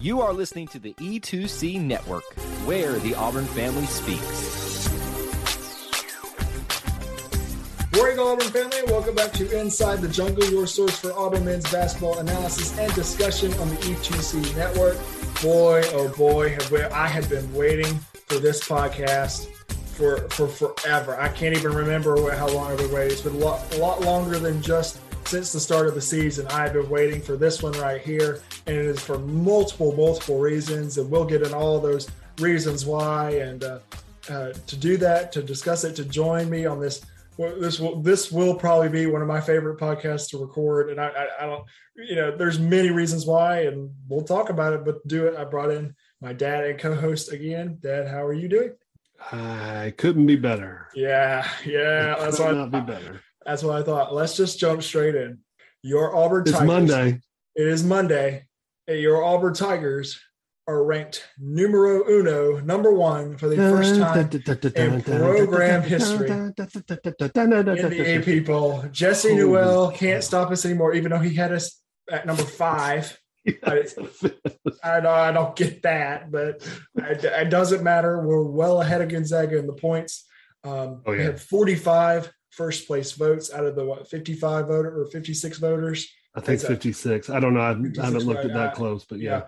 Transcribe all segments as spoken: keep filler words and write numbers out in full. You are listening to the E two C Network, where the Auburn family speaks. Morning, Auburn family. Welcome back to Inside the Jungle, your source for Auburn men's basketball analysis and discussion on the E two C Network. Boy, oh boy, have we, I have been waiting for this podcast for, for forever. I can't even remember what, how long I've been waiting. It's been a lot, a lot longer than just since the start of the season. I've been waiting for this one right here, and it is for multiple, multiple reasons, and we'll get in all those reasons why. And uh, uh, to do that, to discuss it, to join me on this, this will this will probably be one of my favorite podcasts to record. And I, I, I don't, you know, there's many reasons why, and we'll talk about it. But to do it, I brought in my dad and co-host again. Dad, how are you doing? I couldn't be better. Yeah, yeah, I that's could why not I, be better. That's what I thought. Let's just jump straight in. Your Auburn Tigers. It's Monday. It is Monday. Your Auburn Tigers are ranked numero uno, number one, for the first time in program history in the A P poll. Jesse Newell can't stop us anymore, even though he had us at number five. I, I, I don't get that, but it, it doesn't matter. We're well ahead of Gonzaga in the points. Um, oh, yeah. We have forty-five first place votes out of the what, fifty-five voter or fifty-six voters. I think it's fifty-six. A, I don't know. I haven't looked at that close, but yeah.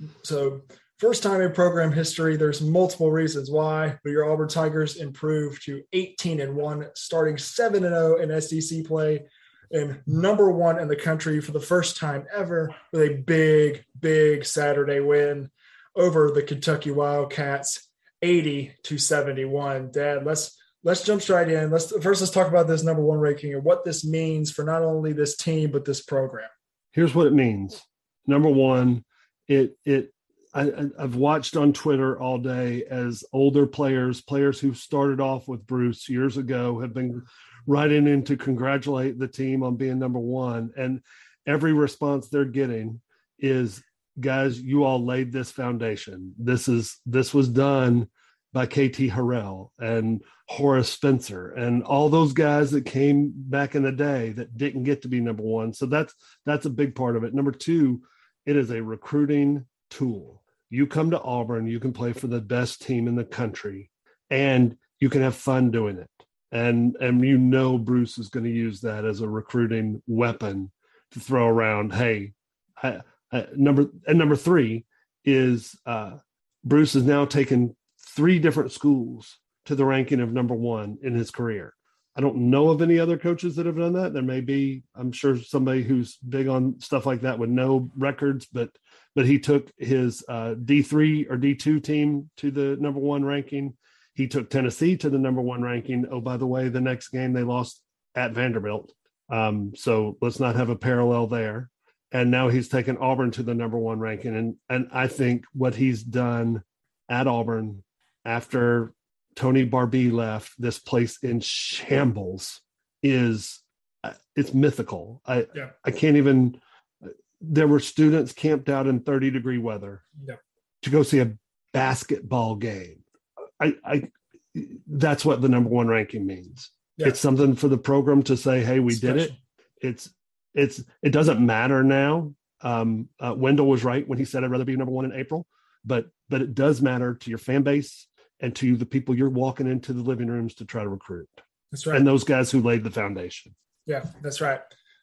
yeah. So first time in program history. There's multiple reasons why, but your Auburn Tigers improved to eighteen and one, starting seven and oh in S E C play, and number one in the country for the first time ever with a big, big Saturday win over the Kentucky Wildcats, eighty to seventy-one. Dad, let's Let's jump straight in. Let's first let's talk about this number one ranking and what this means for not only this team but this program. Here's what it means. Number one, it it I, I've watched on Twitter all day as older players, players who started off with Bruce years ago, have been writing in to congratulate the team on being number one, and every response they're getting is, "Guys, you all laid this foundation. This is this was done." By K T Harrell and Horace Spencer and all those guys that came back in the day that didn't get to be number one. So that's that's a big part of it. Number two, it is a recruiting tool. You come to Auburn, you can play for the best team in the country, and you can have fun doing it. And, and you know Bruce is going to use that as a recruiting weapon to throw around. Hey, I, I, number and number three is uh, Bruce is now taken three different schools to the ranking of number one in his career. I don't know of any other coaches that have done that. There may be, I'm sure somebody who's big on stuff like that would know records, but but he took his uh, D three or D two team to the number one ranking. He took Tennessee to the number one ranking. Oh, by the way, the next game they lost at Vanderbilt. Um, so let's not have a parallel there. And now he's taken Auburn to the number one ranking. And, and I think what he's done at Auburn after Tony Barbee left this place in shambles is it's mythical. I, yeah. I can't even, there were students camped out in thirty degree weather yeah. to go see a basketball game. I, I, that's what the number one ranking means. Yeah. It's something for the program to say, hey, we Special. did it. It's, it's, it doesn't matter now. Um, uh, Wendell was right when he said, I'd rather be number one in April, but, but it does matter to your fan base and to the people you're walking into the living rooms to try to recruit. That's right. And those guys who laid the foundation. Yeah, that's right.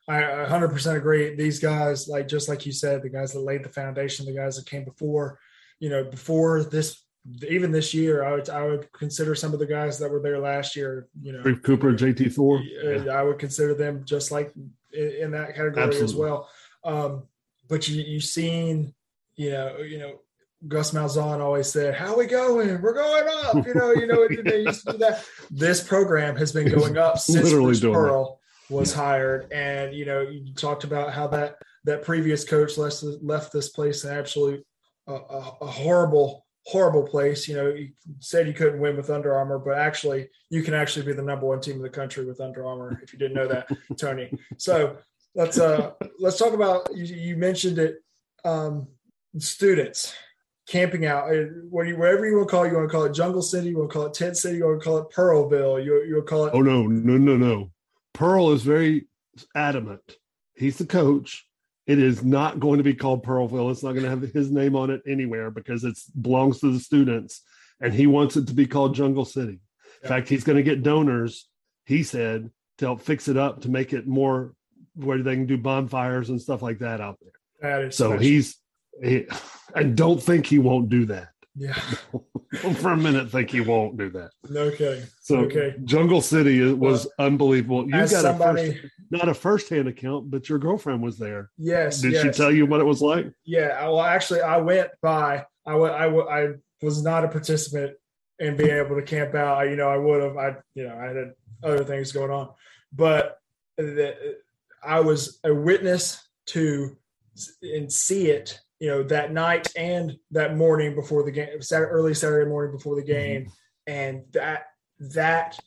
I one hundred percent agree. These guys, like just like you said, the guys that laid the foundation, the guys that came before, you know, before this, even this year, I would I would consider some of the guys that were there last year, you know. Reeve Cooper, J T Thor. Yeah. I would consider them just like in that category Absolutely. as well. Um, but you, you've seen, you know, you know, Gus Malzahn always said, how we going? We're going up. You know, you know, yeah. they used to do that. This program has been going up since Bruce Pearl. was hired. And, you know, you talked about how that, that previous coach left, left this place an absolute uh, a, a horrible, horrible place. You know, you said you couldn't win with Under Armour, but actually you can actually be the number one team in the country with Under Armour, if you didn't know that, Tony. So let's, uh, let's talk about, you, you mentioned it, um, students camping out, whatever you want to call it. You want to call it Jungle City, you want to call it Tent City, you want to call it Pearlville, you, you'll call it. Oh, no, no, no, no. Pearl is very adamant. He's the coach. It is not going to be called Pearlville. It's not going to have his name on it anywhere because it belongs to the students, and he wants it to be called Jungle City. In yeah. fact, he's going to get donors, he said, to help fix it up, to make it more where they can do bonfires and stuff like that out there. That is so special. He's he, I don't think he won't do that. Yeah. For a minute, think he won't do that. No kidding. So okay. Jungle City was well, unbelievable. You got somebody, a first, not a firsthand account, but your girlfriend was there. Yes. Did yes. she tell you what it was like? Yeah. Well, actually, I went by. I went. I, I was not a participant in being able to camp out. I, you know, I would have. I you know, I had other things going on, but the, I was a witness to and see it. You know, that night and that morning before the game, Saturday, early Saturday morning before the game, mm-hmm. and that that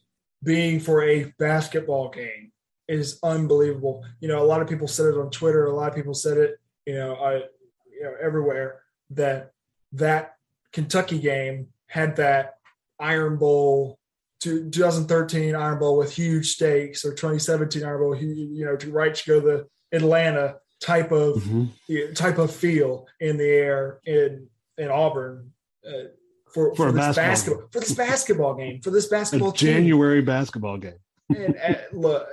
being for a basketball game is unbelievable. You know, a lot of people said it on Twitter. A lot of people said it, you know, I, you know, everywhere that that Kentucky game had that Iron Bowl, two thousand thirteen Iron Bowl with huge stakes, or twenty seventeen Iron Bowl, you know, to right to go to Atlanta. Type of mm-hmm. type of feel in the air in in Auburn uh, for, for, for this basketball. basketball for this basketball game for this basketball team. January basketball game. And uh, look,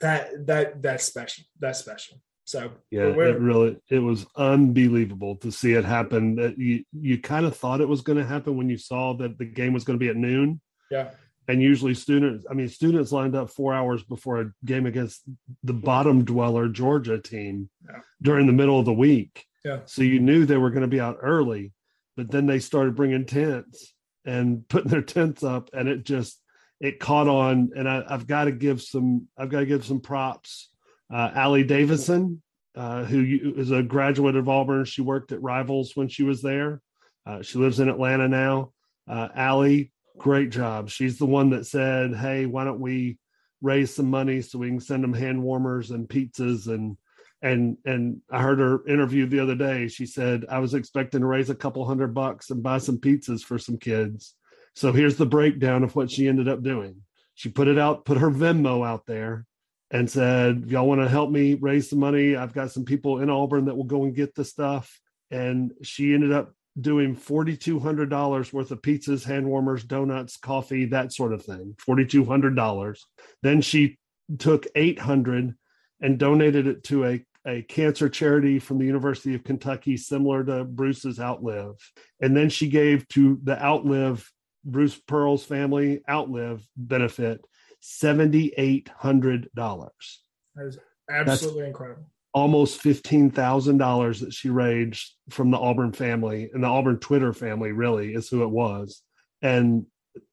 that that that's special. That's special. So yeah, it really it was unbelievable to see it happen. That you you kind of thought it was going to happen when you saw that the game was going to be at noon. Yeah. And usually students, I mean, students lined up four hours before a game against the bottom dweller Georgia team yeah. during the middle of the week. Yeah. So you knew they were going to be out early, but then they started bringing tents and putting their tents up, and it just, it caught on. And I, I've got to give some, I've got to give some props. Uh, Allie Davidson, uh, who is a graduate of Auburn. She worked at Rivals when she was there. Uh, she lives in Atlanta now. Uh, Allie, great job. She's the one that said, hey, why don't we raise some money so we can send them hand warmers and pizzas. And and and I heard her interview the other day. She said, I was expecting to raise a couple hundred bucks and buy some pizzas for some kids. So here's the breakdown of what she ended up doing. She put it out, put her Venmo out there and said, y'all want to help me raise some money? I've got some people in Auburn that will go and get the stuff. And she ended up doing four thousand two hundred dollars worth of pizzas, hand warmers, donuts, coffee, that sort of thing, four thousand two hundred dollars. Then she took eight hundred dollars and donated it to a, a cancer charity from the University of Kentucky, similar to Bruce's Outlive. And then she gave to the Outlive, Bruce Pearl's family Outlive benefit, seven thousand eight hundred dollars. That is absolutely That's- incredible. Almost fifteen thousand dollars that she raised from the Auburn family, and the Auburn Twitter family really is who it was. And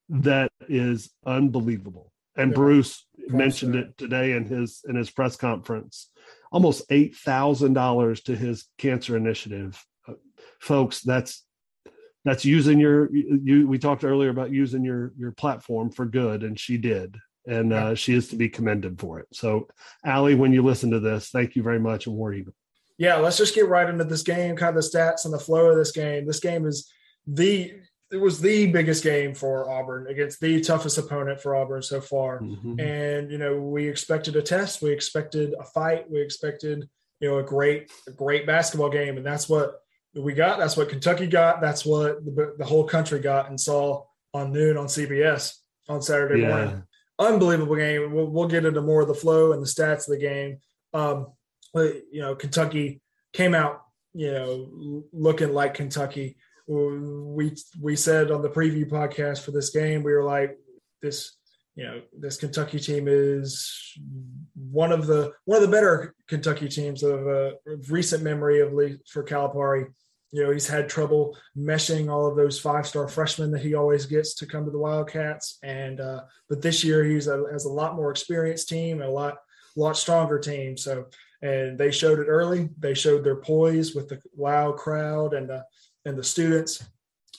that is unbelievable. And yeah, Bruce mentioned it today in his, in his press conference, almost eight thousand dollars to his cancer initiative. Folks, that's, that's using your, you, we talked earlier about using your, your platform for good. And she did. And uh, she is to be commended for it. So, Allie, when you listen to this, thank you very much, and War Eagle. Yeah, let's just get right into this game, kind of the stats and the flow of this game. This game is the – it was the biggest game for Auburn against the toughest opponent for Auburn so far. Mm-hmm. And, you know, we expected a test. We expected a fight. We expected, you know, a great, a great basketball game. And that's what we got. That's what Kentucky got. That's what the, the whole country got and saw on noon on C B S on Saturday yeah. morning. Unbelievable game. We'll, we'll get into more of the flow and the stats of the game. Um, but, you know, Kentucky came out, you know, looking like Kentucky. We we said on the preview podcast for this game, we were like, this, you know, this Kentucky team is one of the one of the better Kentucky teams of, uh, of recent memory, of least for Calipari. You know, he's had trouble meshing all of those five-star freshmen that he always gets to come to the Wildcats. And, uh, but this year he's a, has a lot more experienced team and a lot, a lot stronger team. So, and they showed it early. They showed their poise with the loud crowd and the, and the students.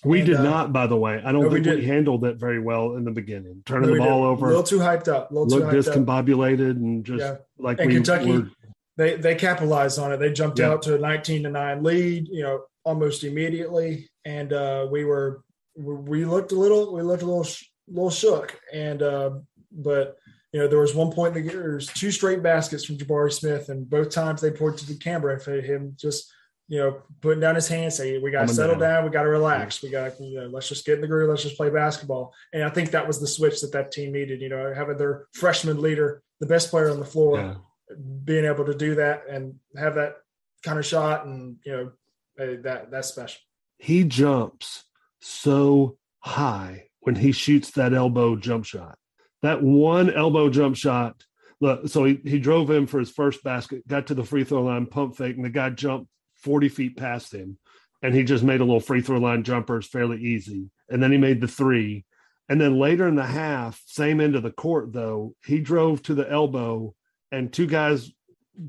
We and, did uh, not, by the way. I don't no, think we, we handled that very well in the beginning. Turning no, the ball didn't. over. A little too hyped up. A little too hyped discombobulated up. and just yeah. like and we Kentucky, were. They, they capitalized on it. They jumped yeah. out to a nineteen to nine lead, you know, almost immediately. And uh, we were we looked a little we looked a little sh- little shook. And uh, but you know, there was one point in the there was two straight baskets from Jabari Smith, and both times they pointed to the camera for him just, you know, putting down his hand, saying, we got to settle down. down. We got to relax. We got to, you know, let's just get in the groove. Let's just play basketball. And I think that was the switch that that team needed, you know, having their freshman leader, the best player on the floor, yeah. being able to do that and have that kind of shot. And, you know, that that's special. He jumps so high when he shoots that elbow jump shot, that one elbow jump shot. Look, so he, he drove in for his first basket, got to the free throw line, pump fake, and the guy jumped forty feet past him, and he just made a little free throw line jumpers fairly easy. And then he made the three. And then later in the half, same end of the court, though, he drove to the elbow and two guys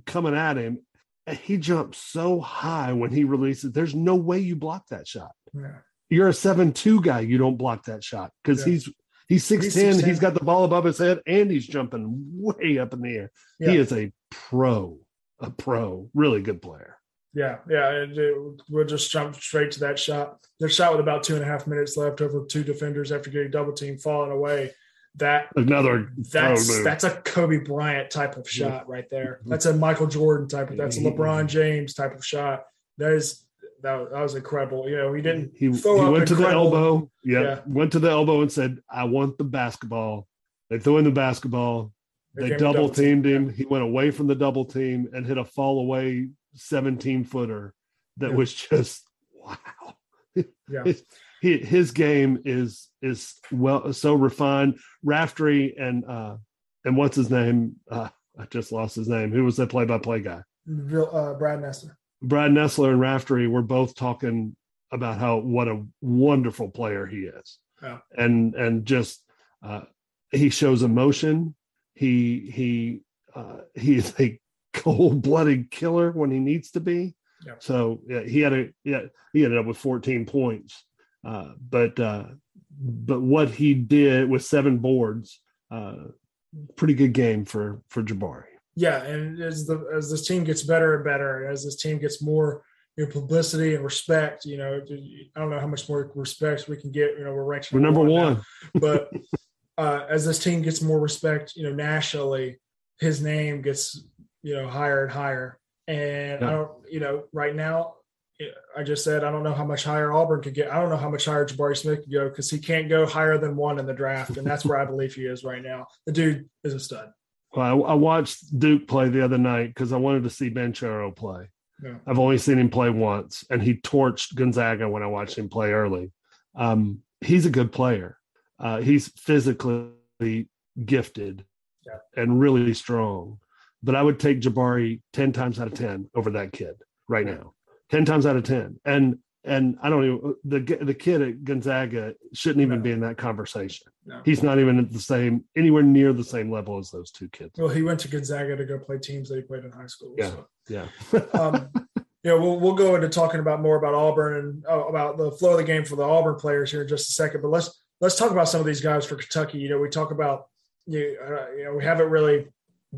coming at him. And he jumped so high when he releases. There's no way you block that shot. Yeah. You're a seven two guy. You don't block that shot because yeah. he's he's six ten. He's got the ball above his head, and he's jumping way up in the air. Yeah. He is a pro, a pro, really good player. Yeah, yeah, it, it, we'll just jump straight to that shot. Their shot with about two and a half minutes left over two defenders after getting double teamed, falling away. That another that's move. that's a Kobe Bryant type of shot yeah. right there. That's a Michael Jordan type of. That's a LeBron James type of shot. That is that, that was incredible. You know, he didn't. He, throw he up went to the elbow. Yeah, yeah, went to the elbow and said, "I want the basketball." They threw in the basketball. They, they double teamed him. Yeah. He went away from the double team and hit a fall away seventeen footer that yeah. was just wow. Yeah, his, his game is is well so refined. Raftery and uh and what's his name? Uh, I just lost his name. Who was that play by play guy? Uh, Brad Nessler. Brad Nessler and Raftery were both talking about how what a wonderful player he is, yeah. and and just uh, he shows emotion. He he uh, he is a cold-blooded killer when he needs to be. Yeah. So yeah, he had a yeah he ended up with fourteen points, uh, but uh, but what he did with seven boards, uh, pretty good game for for Jabari. Yeah, and as the as this team gets better and better, as this team gets more you know, publicity and respect, you know, I don't know how much more respect we can get. You know, we're ranked we're number one, one. but uh, as this team gets more respect, you know, nationally, his name gets you know, higher and higher. And yeah. I don't, you know, right now, I just said, I don't know how much higher Auburn could get. I don't know how much higher Jabari Smith could go because he can't go higher than one in the draft. And that's where I believe he is right now. The dude is a stud. Well, I, I watched Duke play the other night because I wanted to see Banchero play. Yeah. I've only seen him play once, and he torched Gonzaga when I watched him play early. Um, he's a good player. Uh, he's physically gifted yeah. and really strong. But I would take Jabari ten times out of ten over that kid right now, ten times out of ten. And, and I don't even, the, the kid at Gonzaga shouldn't even no. be in that conversation. No. He's not even at the same, anywhere near the same level as those two kids. Well, he went to Gonzaga to go play teams that he played in high school. Yeah. So. Yeah. um, yeah. We'll, we'll go into talking about more about Auburn and uh, about the flow of the game for the Auburn players here in just a second, but let's, let's talk about some of these guys for Kentucky. You know, we talk about, you, uh, you know, we haven't really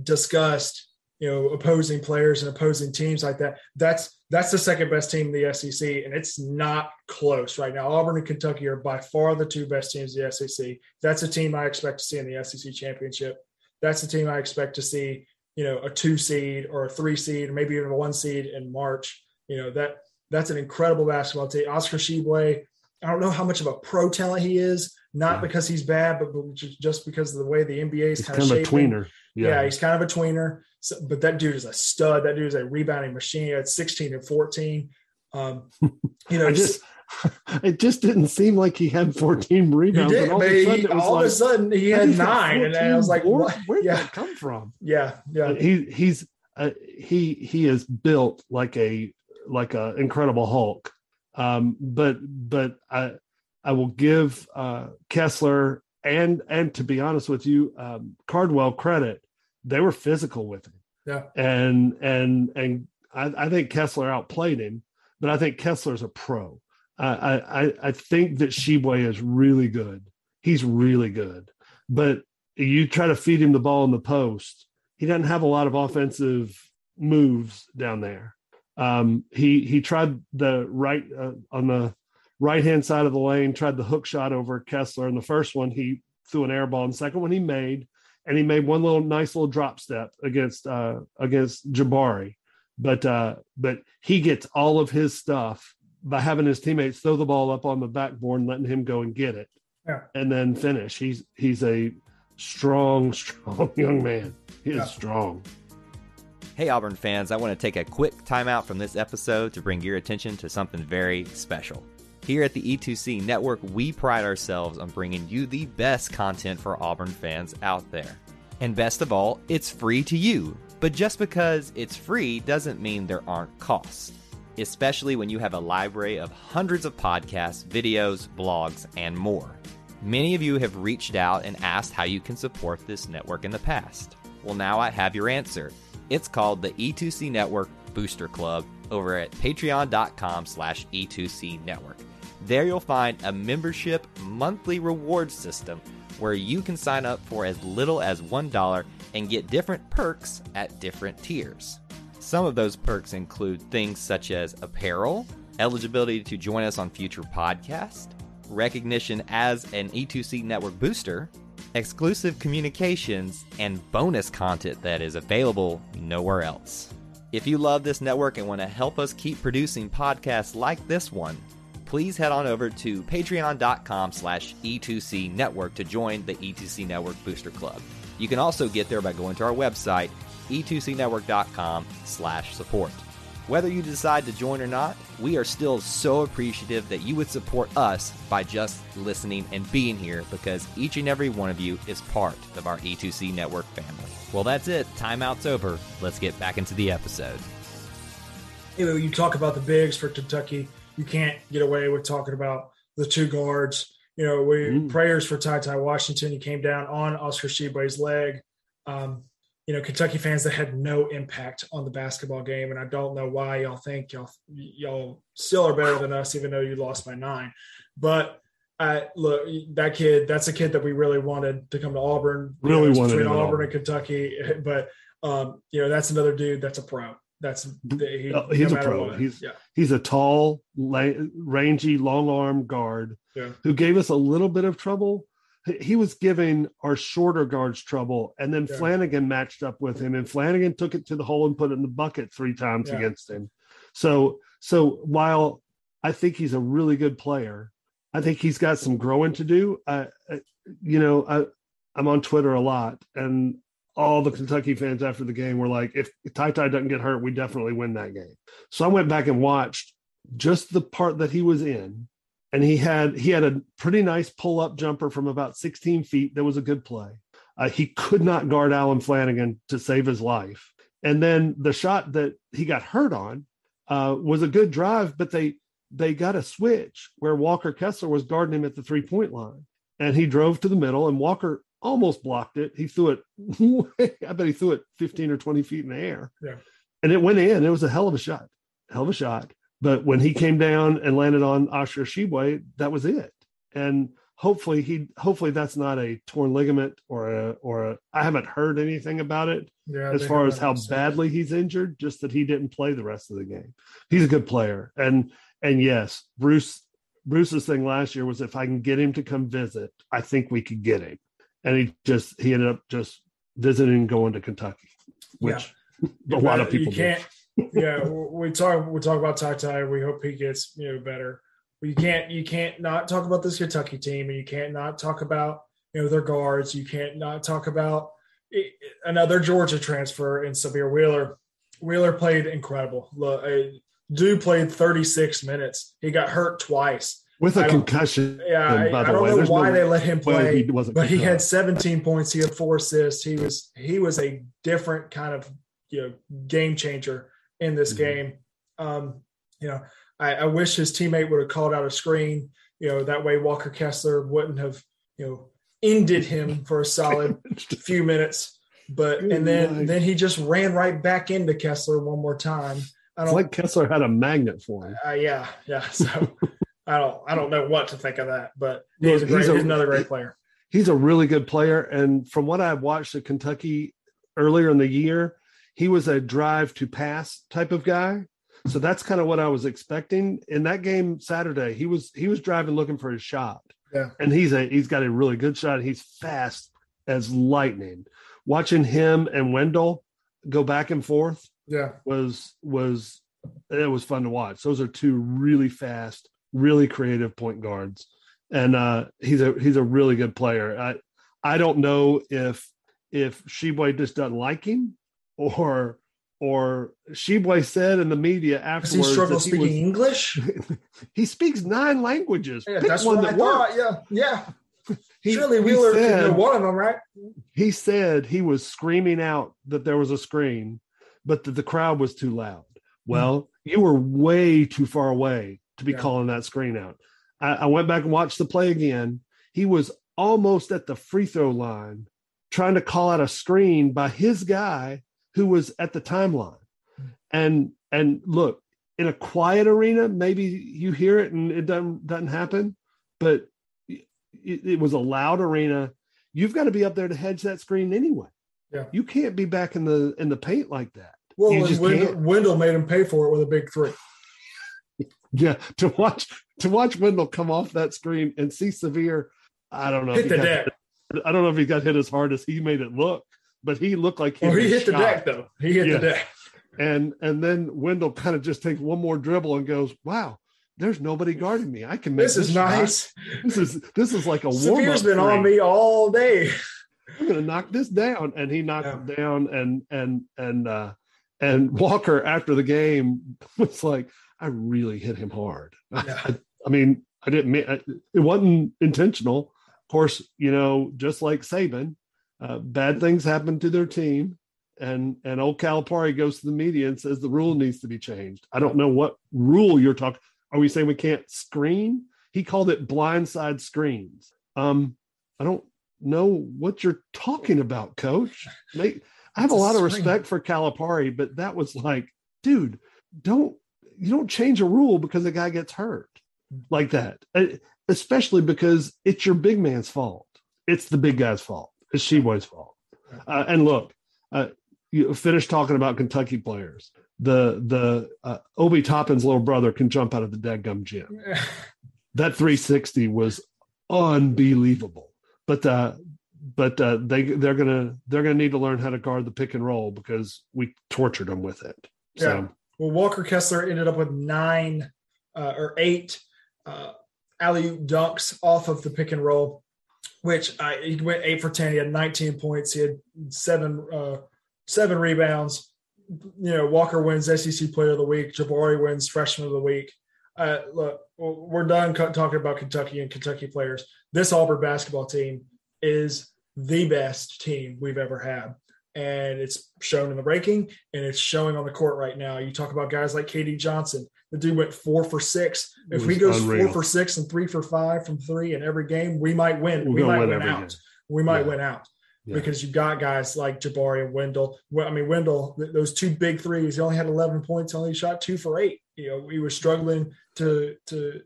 discussed, you know, opposing players and opposing teams like that. That's that's the second best team in the S E C, and it's not close right now. Auburn and Kentucky are by far the two best teams in the S E C. That's a team I expect to see in the S E C championship. That's the team I expect to see, you know, a two seed or a three seed, or maybe even a one seed in March. You know, that that's an incredible basketball team. Oscar Tshiebwe, I don't know how much of a pro talent he is, not yeah. because he's bad, but just because of the way the N B A is kind, kind of shaping. Tweener. Yeah. yeah, he's kind of a tweener, so, but that dude is a stud. That dude is a rebounding machine at sixteen and fourteen. Um, you know, I just it just didn't seem like he had fourteen rebounds. Did, all of a sudden, he, all like, of a sudden he had nine, and I was like, what? Where did yeah. that come from? Yeah, yeah. He he's uh, he he is built like a like a Incredible Hulk. Um, but but I I will give uh, Kessler. And and to be honest with you, um, Cardwell credit. they were physical with him. Yeah. And and and I, I think Kessler outplayed him, but I think Kessler's a pro. I I, I think that Tshiebwe is really good. He's really good. But you try to feed him the ball in the post, he doesn't have a lot of offensive moves down there. Um, he he tried the right uh, on the right hand side of the lane, tried the hook shot over Kessler. And the first one, he threw an air ball. And the second one, he made. And he made one little nice little drop step against uh, against Jabari, but uh, but he gets all of his stuff by having his teammates throw the ball up on the backboard and letting him go and get it, yeah. and then finish. He's he's a strong, strong young man. He is yeah. strong. Hey, Auburn fans! I want to take a quick timeout from this episode to bring your attention to something very special. Here at the E two C Network, we pride ourselves on bringing you the best content for Auburn fans out there. And best of all, it's free to you. But just because it's free doesn't mean there aren't costs, especially when you have a library of hundreds of podcasts, videos, blogs, and more. Many of you have reached out and asked how you can support this network in the past. Well, now I have your answer. It's called the E two C Network Booster Club over at patreon.com slash E2C Network. There you'll find a membership monthly reward system where you can sign up for as little as one dollar and get different perks at different tiers. Some of those perks include things such as apparel, eligibility to join us on future podcasts, recognition as an E two C Network booster, exclusive communications, and bonus content that is available nowhere else. If you love this network and want to help us keep producing podcasts like this one, please head on over to patreon.com slash E2C Network to join the E two C Network Booster Club. You can also get there by going to our website, e2cnetwork.com slash support. Whether you decide to join or not, we are still so appreciative that you would support us by just listening and being here, because each and every one of you is part of our E two C Network family. Well, that's it. Timeout's over. Let's get back into the episode. You know, you talk about the bigs for Kentucky. You can't get away with talking about the two guards. You know, we Ooh. prayers for TyTy Washington. He came down on Oscar Tshiebwe's leg. Um, you know, Kentucky fans that had no impact on the basketball game, and I don't know why y'all think y'all y'all still are better than us, even though you lost by nine. But I, look, that kid, that's a kid that we really wanted to come to Auburn. Really you know, wanted between Auburn, Auburn and Kentucky, but um, you know, that's another dude that's a pro. That's he, uh, he's no a pro. What. He's yeah. he's a tall, la- rangy, long arm guard yeah. who gave us a little bit of trouble. He, he was giving our shorter guards trouble, and then yeah. Flanigan matched up with him, and Flanigan took it to the hole and put it in the bucket three times yeah. against him. So, so while I think he's a really good player, I think he's got some growing to do. I, I you know, I, I'm on Twitter a lot, and all the Kentucky fans after the game were like, if TyTy doesn't get hurt, we definitely win that game. So I went back and watched just the part that he was in, and he had he had a pretty nice pull-up jumper from about sixteen feet. That was a good play. Uh, he could not guard Allen Flanigan to save his life. And then the shot that he got hurt on uh, was a good drive, but they they got a switch where Walker Kessler was guarding him at the three-point line, and he drove to the middle, and Walker almost blocked it. He threw it, I bet he threw it fifteen or twenty feet in the air. Yeah. And it went in. It was a hell of a shot, hell of a shot. But when he came down and landed on Oscar Tshiebwe, that was it. And hopefully he, hopefully that's not a torn ligament or a, or a, I haven't heard anything about it yeah, as far as how badly he's injured, just that he didn't play the rest of the game. He's a good player. And, and yes, Bruce, Bruce's thing last year was, if I can get him to come visit, I think we could get him. And he just he ended up just visiting and going to Kentucky, which yeah. a lot of people you can't. Do. yeah, we talk we talk about TyTy. We hope he gets you know better. But you can't you can't not talk about this Kentucky team, and you can't not talk about you know their guards. You can't not talk about another Georgia transfer in Sahvir Wheeler. Wheeler played incredible. Look, dude played thirty-six minutes. He got hurt twice. With a concussion, yeah. By I, the I don't way. know There's why no they let him play, he wasn't but he had seventeen points. He had four assists. He was he was a different kind of you know game changer in this mm-hmm. game. Um, you know, I, I wish his teammate would have called out a screen. You know, that way Walker Kessler wouldn't have you know ended him for a solid few minutes. But Good and then life. then he just ran right back into Kessler one more time. I don't, it's like Kessler had a magnet for him. Uh, yeah, yeah. So I don't I don't know what to think of that, but he's, a great, he's, a, he's another great player. He's a really good player. And from what I've watched at Kentucky earlier in the year, he was a drive to pass type of guy. So that's kind of what I was expecting in that game Saturday. He was he was driving looking for his shot. Yeah. And he's a he's got a really good shot. He's fast as lightning. Watching him and Wendell go back and forth, yeah, was was it was fun to watch. Those are two really fast, really creative point guards, and uh, he's a he's a really good player. I I don't know if if Tshiebwe just doesn't like him, or or Tshiebwe said in the media afterwards he struggles speaking was, English. He speaks nine languages. Yeah, Pick that's one what that I works. thought. Yeah, yeah. He, Surely Wheeler could know one of them, right? He said he was screaming out that there was a screen, but that the crowd was too loud. Well, mm-hmm. you were way too far away to be yeah. calling that screen out. I, I went back and watched the play again. He was almost at the free throw line trying to call out a screen by his guy who was at the timeline. Mm-hmm. And and look, in a quiet arena, maybe you hear it and it doesn't, doesn't happen, but it was a loud arena. You've got to be up there to hedge that screen anyway. Yeah, you can't be back in the in the paint like that. Well, Wendell, Wendell made him pay for it with a big three. Yeah, to watch to watch Wendell come off that screen and see Sahvir, I don't know. Hit if he the got, deck. I don't know if he got hit as hard as he made it look, but he looked like he. Well, he hit shot. the deck though. He hit yeah. the deck. And and then Wendell kind of just takes one more dribble and goes, "Wow, there's nobody guarding me. I can make this. This is shot. nice. This is this is like a warm-up. Sahvir's been on me all day. I'm going to knock this down." And he knocked yeah. it down. And and and uh, and Walker after the game was like, "I really hit him hard. Yeah. I, I mean, I didn't. I, it wasn't intentional. Of course, you know, just like Saban, uh, bad things happen to their team." And and old Calipari goes to the media and says the rule needs to be changed. I don't know what rule you're talking. Are we saying we can't screen? He called it blindside screens. Um, I don't know what you're talking about, Coach. They, I have a, a lot screen. of respect for Calipari, but that was like, dude, don't you don't change a rule because a guy gets hurt like that, especially because it's your big man's fault. It's the big guy's fault. It's Tshiebwe's fault. Uh, and look, uh, you finish talking about Kentucky players. The the uh, Obi Toppin's little brother can jump out of the dadgum gym. That three sixty was unbelievable. But uh, but uh, they they're gonna they're gonna need to learn how to guard the pick and roll because we tortured them with it. So. Yeah. Well, Walker Kessler ended up with nine uh, or eight uh, alley-oop dunks off of the pick and roll, which uh, he went eight for ten. He had nineteen points. He had seven uh, seven rebounds. You know, Walker wins S E C Player of the Week. Jabari wins Freshman of the Week. Uh, look, we're done co- talking about Kentucky and Kentucky players. This Auburn basketball team is the best team we've ever had, and it's shown in the ranking, and it's showing on the court right now. You talk about guys like K D Johnson. The dude went four for six. If he goes unreal. four for six and three for five from three in every game, we might win. We're we might win, win out. Game. We might yeah. win out. Yeah. Because you've got guys like Jabari and Wendell. I mean, Wendell, those two big threes, he only had eleven points, only shot two for eight. You know, he was struggling to to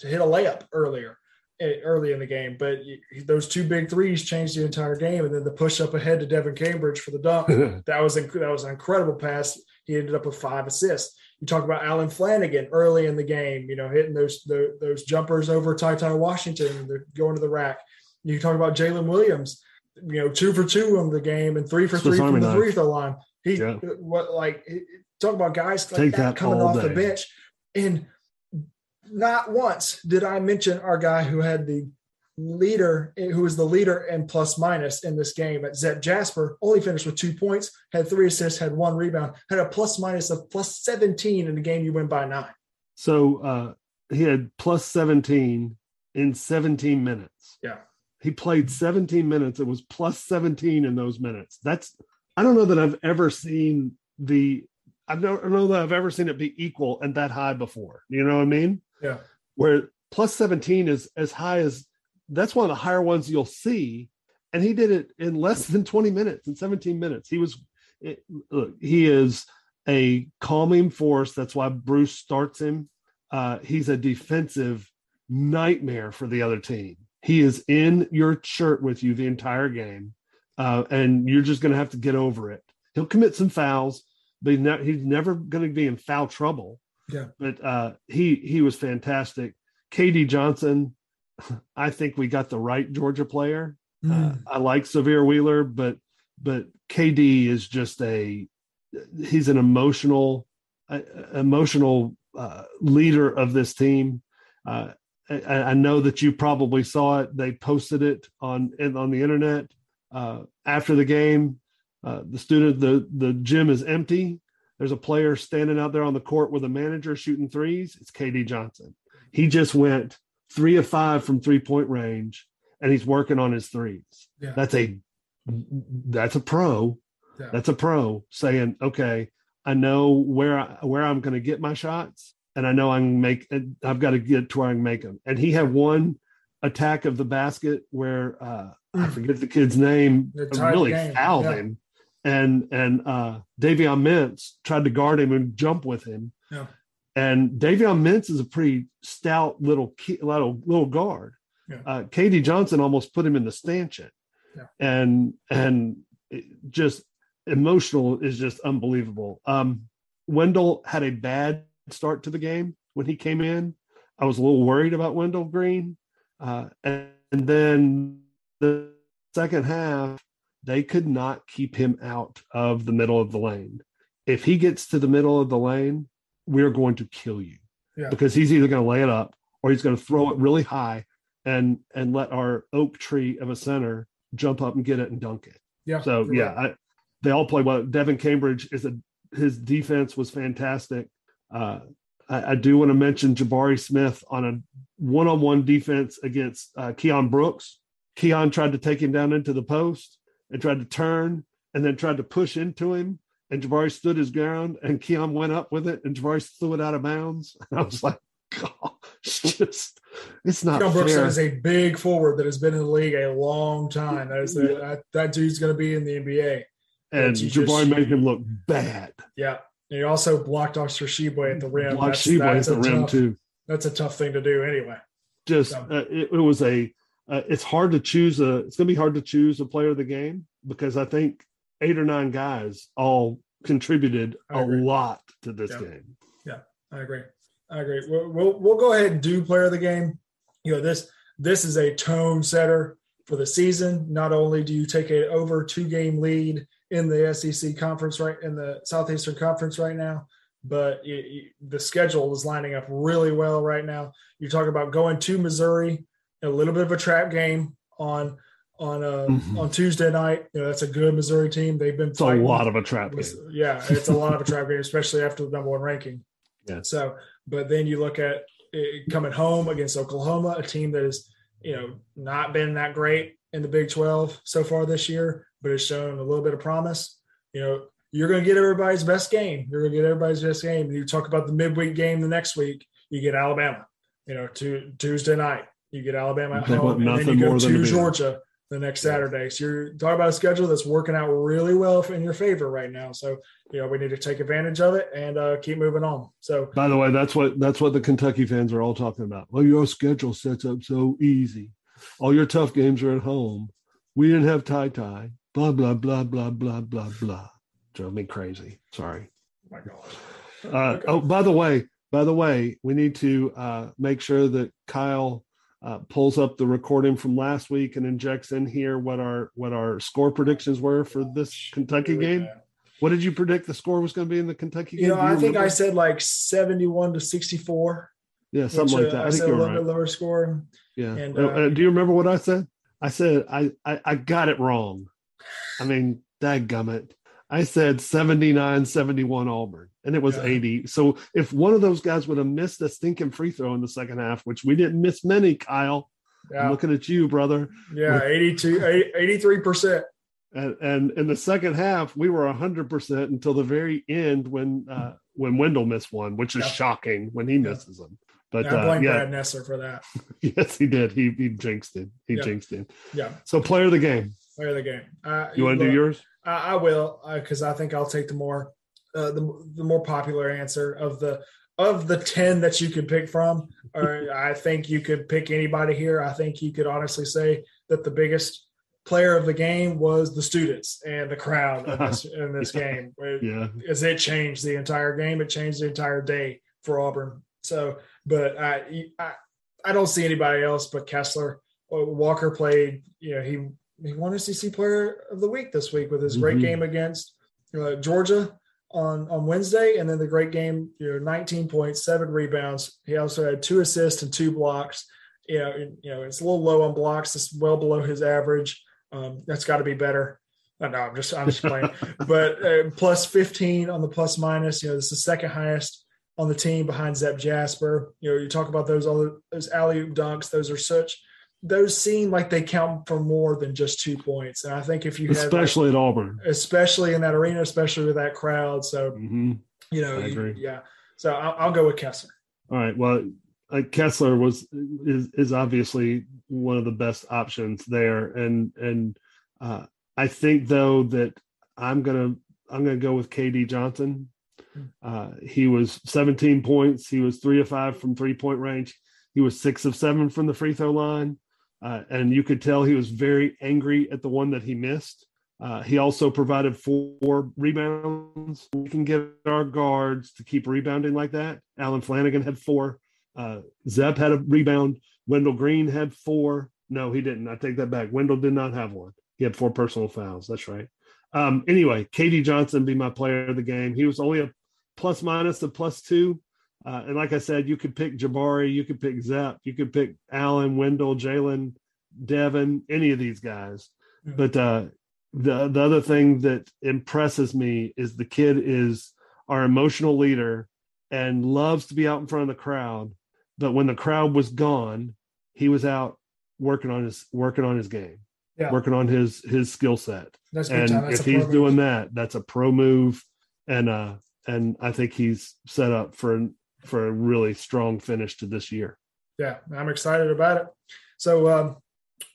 to hit a layup earlier, early in the game. But those two big threes changed the entire game. And then the push up ahead to Devin Cambridge for the dunk, that was that was an incredible pass. He ended up with five assists. You talk about Allen Flanigan early in the game, you know, hitting those the, those jumpers over TyTy Washington, they're going to the rack. You talk about Jalen Williams. You know, two for two on the game and three for three from the three throw line. He, yeah. what, like, talk about guys like that, that coming off day. the bench. And not once did I mention our guy who had the leader, who was the leader and plus minus in this game at Zeb Jasper, only finished with two points, had three assists, had one rebound, had a plus minus of plus seventeen in the game you win by nine. So uh, he had plus seventeen in seventeen minutes. Yeah. He played seventeen minutes. It was plus seventeen in those minutes. That's I don't know that I've ever seen the I don't know that I've ever seen it be equal and that high before. You know what I mean? Yeah. Where plus seventeen is as high as that's one of the higher ones you'll see And he did it in less than twenty minutes, in seventeen minutes. He was, it, look, he is a calming force. That's why Bruce starts him. Uh, he's a defensive nightmare for the other team. He is in your shirt with you the entire game, uh, and you're just going to have to get over it. He'll commit some fouls, but he's, ne- he's never going to be in foul trouble. Yeah, but uh, he he was fantastic. K D Johnson, I think we got the right Georgia player. Mm. Uh, I like Sahvir Wheeler, but but K D is just a he's an emotional uh, emotional uh, leader of this team. Uh, I, I know that you probably saw it. They posted it on on the internet uh, after the game. Uh, the student the the gym is empty. There's a player standing out there on the court with a manager shooting threes. It's K D Johnson. He just went three of five from three-point range, and he's working on his threes. Yeah. That's a that's a pro. Yeah. That's a pro saying, okay, I know where I, where I'm going to get my shots, and I know I'm make. I've got to get to where I can make them. And he had one attack of the basket where uh, I forget the kid's name, really game. fouled yeah. him. And and uh, Davion Mintz tried to guard him and jump with him. Yeah. And Davion Mintz is a pretty stout little key, little little guard. Yeah. Uh, K D Johnson almost put him in the stanchion, yeah. and and it just emotional is just unbelievable. Um, Wendell had a bad start to the game when he came in. I was a little worried about Wendell Green, uh, and, and then the second half. They could not keep him out of the middle of the lane. If he gets to the middle of the lane, we're going to kill you yeah. because he's either going to lay it up or he's going to throw it really high and, and let our oak tree of a center jump up and get it and dunk it. Yeah. So yeah, right. I, they all play well. Devin Cambridge is a, his defense was fantastic. Uh, I, I do want to mention Jabari Smith on a one-on-one defense against uh, Keon Brooks. Keon tried to take him down into the post and tried to turn and then tried to push into him. And Jabari stood his ground and Keon went up with it and Jabari threw it out of bounds. And I was like, gosh, just, it's not Keon fair. Brooks is a big forward that has been in the league a long time. That is the, yeah. that, that dude's going to be in the N B A. And Jabari just, made him look bad. Yeah. And he also blocked Oscar Tshiebwe at the rim. Blocked Tshiebwe at the rim, tough, too. That's a tough thing to do anyway. Just, so. uh, it, it was a, Uh, it's hard to choose a. It's going to be hard to choose a player of the game because I think eight or nine guys all contributed a lot to this yeah. game. Yeah, I agree. I agree. We'll, we'll we'll go ahead and do player of the game. You know this this is a tone setter for the season. Not only do you take an over two game lead in the S E C conference right in the Southeastern Conference right now, but it, it, the schedule is lining up really well right now. You talk about going to Missouri. A little bit of a trap game on on uh, mm-hmm. on Tuesday night. You know, that's a good Missouri team. They've been it's a lot of a trap game. Yeah, it's a lot of a trap game, especially after the number one ranking. Yeah. So, but then you look at it, coming home against Oklahoma, a team that has you know not been that great in the Big twelve so far this year, but has shown a little bit of promise. You know, you're going to get everybody's best game. You're going to get everybody's best game. You talk about the midweek game the next week. You get Alabama. You know, to Tuesday night. You get Alabama at home, and then you go to Georgia the next Saturday. So you're talking about a schedule that's working out really well in your favor right now. So, you know, we need to take advantage of it and uh, keep moving on. So, by the way, that's what that's what the Kentucky fans are all talking about. Well, your schedule sets up so easy. All your tough games are at home. We didn't have TyTy. Blah, blah, blah, blah, blah, blah, blah. Drove me crazy. Sorry. Oh, my God. Uh, okay. Oh, by the way, by the way, we need to uh, make sure that Kyle – Uh, pulls up the recording from last week and injects in here what our what our score predictions were for this Kentucky game. What did you predict the score was going to be in the Kentucky game? You know, you I remember? think I said like seventy-one to sixty-four. Yeah, something which, like that. I, I think said you're a little right. bit lower score. Yeah. And, uh, uh, do you remember what I said? I said I I, I got it wrong. I mean, dadgummit. I said seventy-nine seventy-one Auburn, and it was yeah. eighty. So if one of those guys would have missed a stinking free throw in the second half, which we didn't miss many, Kyle, yeah. I'm looking at you, brother. Yeah, We're, eighty-two, eighty-three percent. And, and in the second half, we were one hundred percent until the very end when uh, when Wendell missed one, which is yeah. shocking when he misses yeah. them. But, yeah, I blame uh, yeah. Brad Nessler for that. Yes, he did. He, he jinxed it. He yeah. jinxed it. Yeah. So player of the game. Player of the game. Uh, you want to do yours? I, I will, because uh, I think I'll take the more uh, the the more popular answer of the of the ten that you could pick from. Or I think you could pick anybody here. I think you could honestly say that the biggest player of the game was the students and the crowd in this, in this game. It, yeah, as it changed the entire game, it changed the entire day for Auburn. So, but I I, I don't see anybody else but Kessler. Walker played. You know, he. He won S E C Player of the Week this week with his great mm-hmm. game against uh, Georgia on, on Wednesday, and then the great game, you know, nineteen points, seven rebounds. He also had two assists and two blocks. You know, you know, it's a little low on blocks. It's well below his average. Um, that's got to be better. Oh, no, I'm just I'm just playing. But uh, plus fifteen on the plus minus. You know, this is the second highest on the team behind Zeb Jasper. You know, you talk about those all those alley-oop dunks. Those are such. Those seem like they count for more than just two points. And I think if you have especially that, at Auburn, especially in that arena, especially with that crowd. So, mm-hmm. you know, you, yeah. So I'll, I'll go with Kessler. All right. Well, uh, Kessler was, is, is obviously one of the best options there. And, and uh, I think though that I'm going to, I'm going to go with K D Johnson. Uh, he was seventeen points. He was three of five from three point range. He was six of seven from the free throw line. Uh, and you could tell he was very angry at the one that he missed. Uh, he also provided four rebounds. We can get our guards to keep rebounding like that. Allen Flanigan had four. Uh, Zeb had a rebound. Wendell Green had four. No, he didn't. I take that back. Wendell did not have one. He had four personal fouls. That's right. Um, anyway, K D Johnson be my player of the game. He was only a plus minus of plus two. Uh, and like I said, you could pick Jabari, you could pick Zep, you could pick Allen, Wendell, Jalen, Devin, any of these guys. Yeah. But uh, the the other thing that impresses me is the kid is our emotional leader and loves to be out in front of the crowd. But when the crowd was gone, he was out working on his working on his game, yeah. working on his his skill set. That's and that's if he's doing move. that, that's a pro move, and uh, and I think he's set up for. for a really strong finish to this year. Yeah, I'm excited about it. So um,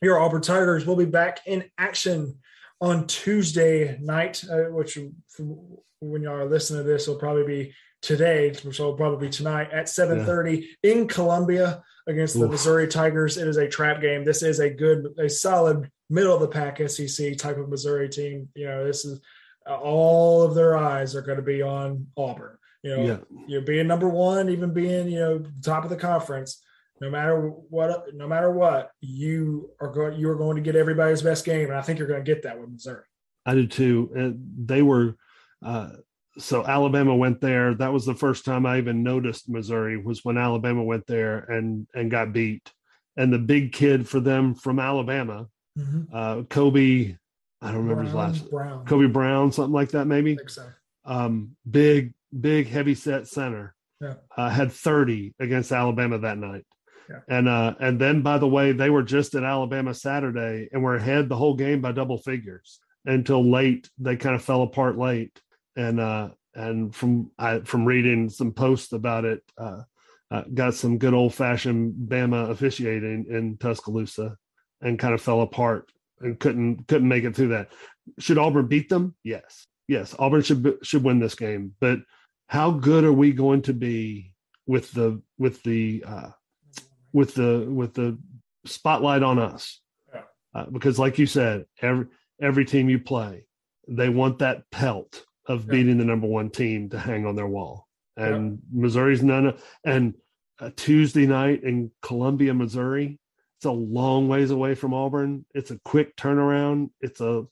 your Auburn Tigers will be back in action on Tuesday night, uh, which when y'all are listening to this, will probably be today, which will probably be tonight at seven thirty yeah. in Columbia against the Oof. Missouri Tigers. It is a trap game. This is a good, a solid middle of the pack S E C type of Missouri team. You know, this is uh, all of their eyes are going to be on Auburn. You know, yeah. you know, being number one, even being, you know, top of the conference, no matter what, no matter what, you are going, you are going to get everybody's best game. And I think you're going to get that with Missouri. I do too. And they were, uh, so Alabama went there. That was the first time I even noticed Missouri was when Alabama went there and, and got beat. And the big kid for them from Alabama, mm-hmm. uh, Kobe, I don't remember Brown, his last Brown. Kobe Brown, something like that, maybe. I think so. Um, big, big heavy set center yeah. uh, had thirty against Alabama that night. Yeah. And, uh, and then by the way, they were just at Alabama Saturday and were ahead the whole game by double figures until late. They kind of fell apart late. And, uh, and from, I, from reading some posts about it, uh, uh got some good old fashioned Bama officiating in Tuscaloosa and kind of fell apart and couldn't, couldn't make it through that. Should Auburn beat them? Yes. Yes. Auburn should, should win this game, but how good are we going to be with the with the uh, with the with the spotlight on us? Yeah. Uh, because, like you said, every every team you play, they want that pelt of yeah. beating the number one team to hang on their wall. And yeah. Missouri's none of, and a Tuesday night in Columbia, Missouri, it's a long ways away from Auburn. It's a quick turnaround. It's a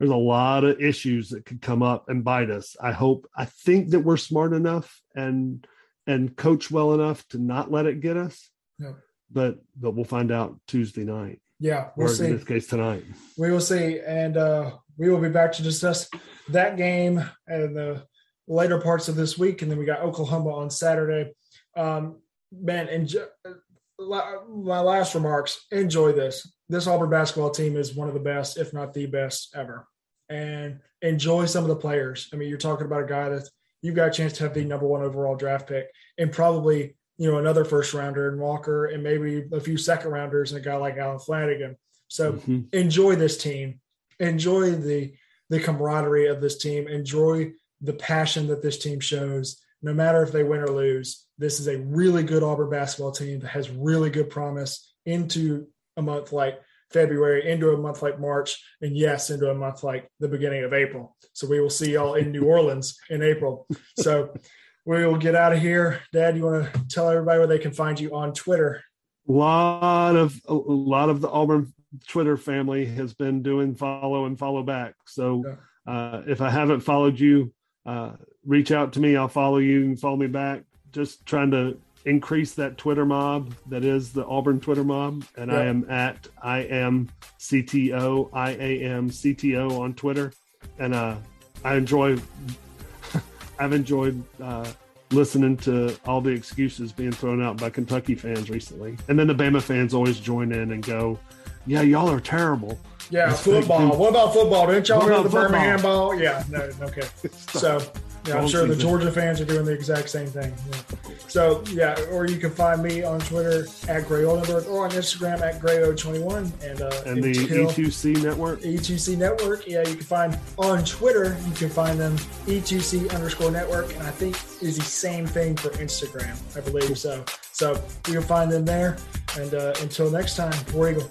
There's a lot of issues that could come up and bite us. I hope, I think that we're smart enough and and coach well enough to not let it get us. Yeah. But but we'll find out Tuesday night. Yeah, we'll or see. In this case, tonight. We will see, and uh, we will be back to discuss that game and the later parts of this week. And then we got Oklahoma on Saturday. Um, man, and enjoy- my last remarks. Enjoy this. This Auburn basketball team is one of the best, if not the best ever. And enjoy some of the players. I mean, you're talking about a guy that you've got a chance to have the number one overall draft pick and probably, you know, another first rounder in Walker and maybe a few second rounders and a guy like Allen Flanigan. So mm-hmm. enjoy this team. enjoy the the camaraderie of this team, enjoy the passion that this team shows, no matter if they win or lose. This is a really good Auburn basketball team that has really good promise into a month like February, into a month like March, and yes, into a month like the beginning of April. So we will see y'all in New Orleans in April. So we will get out of here. Dad, you want to tell everybody where they can find you on Twitter? A lot of a lot of the Auburn Twitter family has been doing follow and follow back. So yeah. uh, if I haven't followed you, uh, reach out to me. I'll follow you and follow me back. Just trying to increase that Twitter mob that is the Auburn Twitter mob. And yeah. I am at I am C T O, I am C T O on Twitter. And uh, I enjoy, I've enjoyed uh, listening to all the excuses being thrown out by Kentucky fans recently. And then the Bama fans always join in and go, yeah, y'all are terrible. Yeah, it's football. Big, what about football? Didn't y'all hear the football? Birmingham ball? Yeah, no, okay. So, yeah, I'm sure the Georgia fans are doing the exact same thing. Yeah. So, yeah, or you can find me on Twitter at Gray Oldenburg or on Instagram at Gray O twenty-one. And, uh, and the E two C Network. E two C Network. Yeah, you can find on Twitter, you can find them E two C underscore network. And I think is the same thing for Instagram, I believe so. So, you can find them there. And uh, until next time, War Eagle.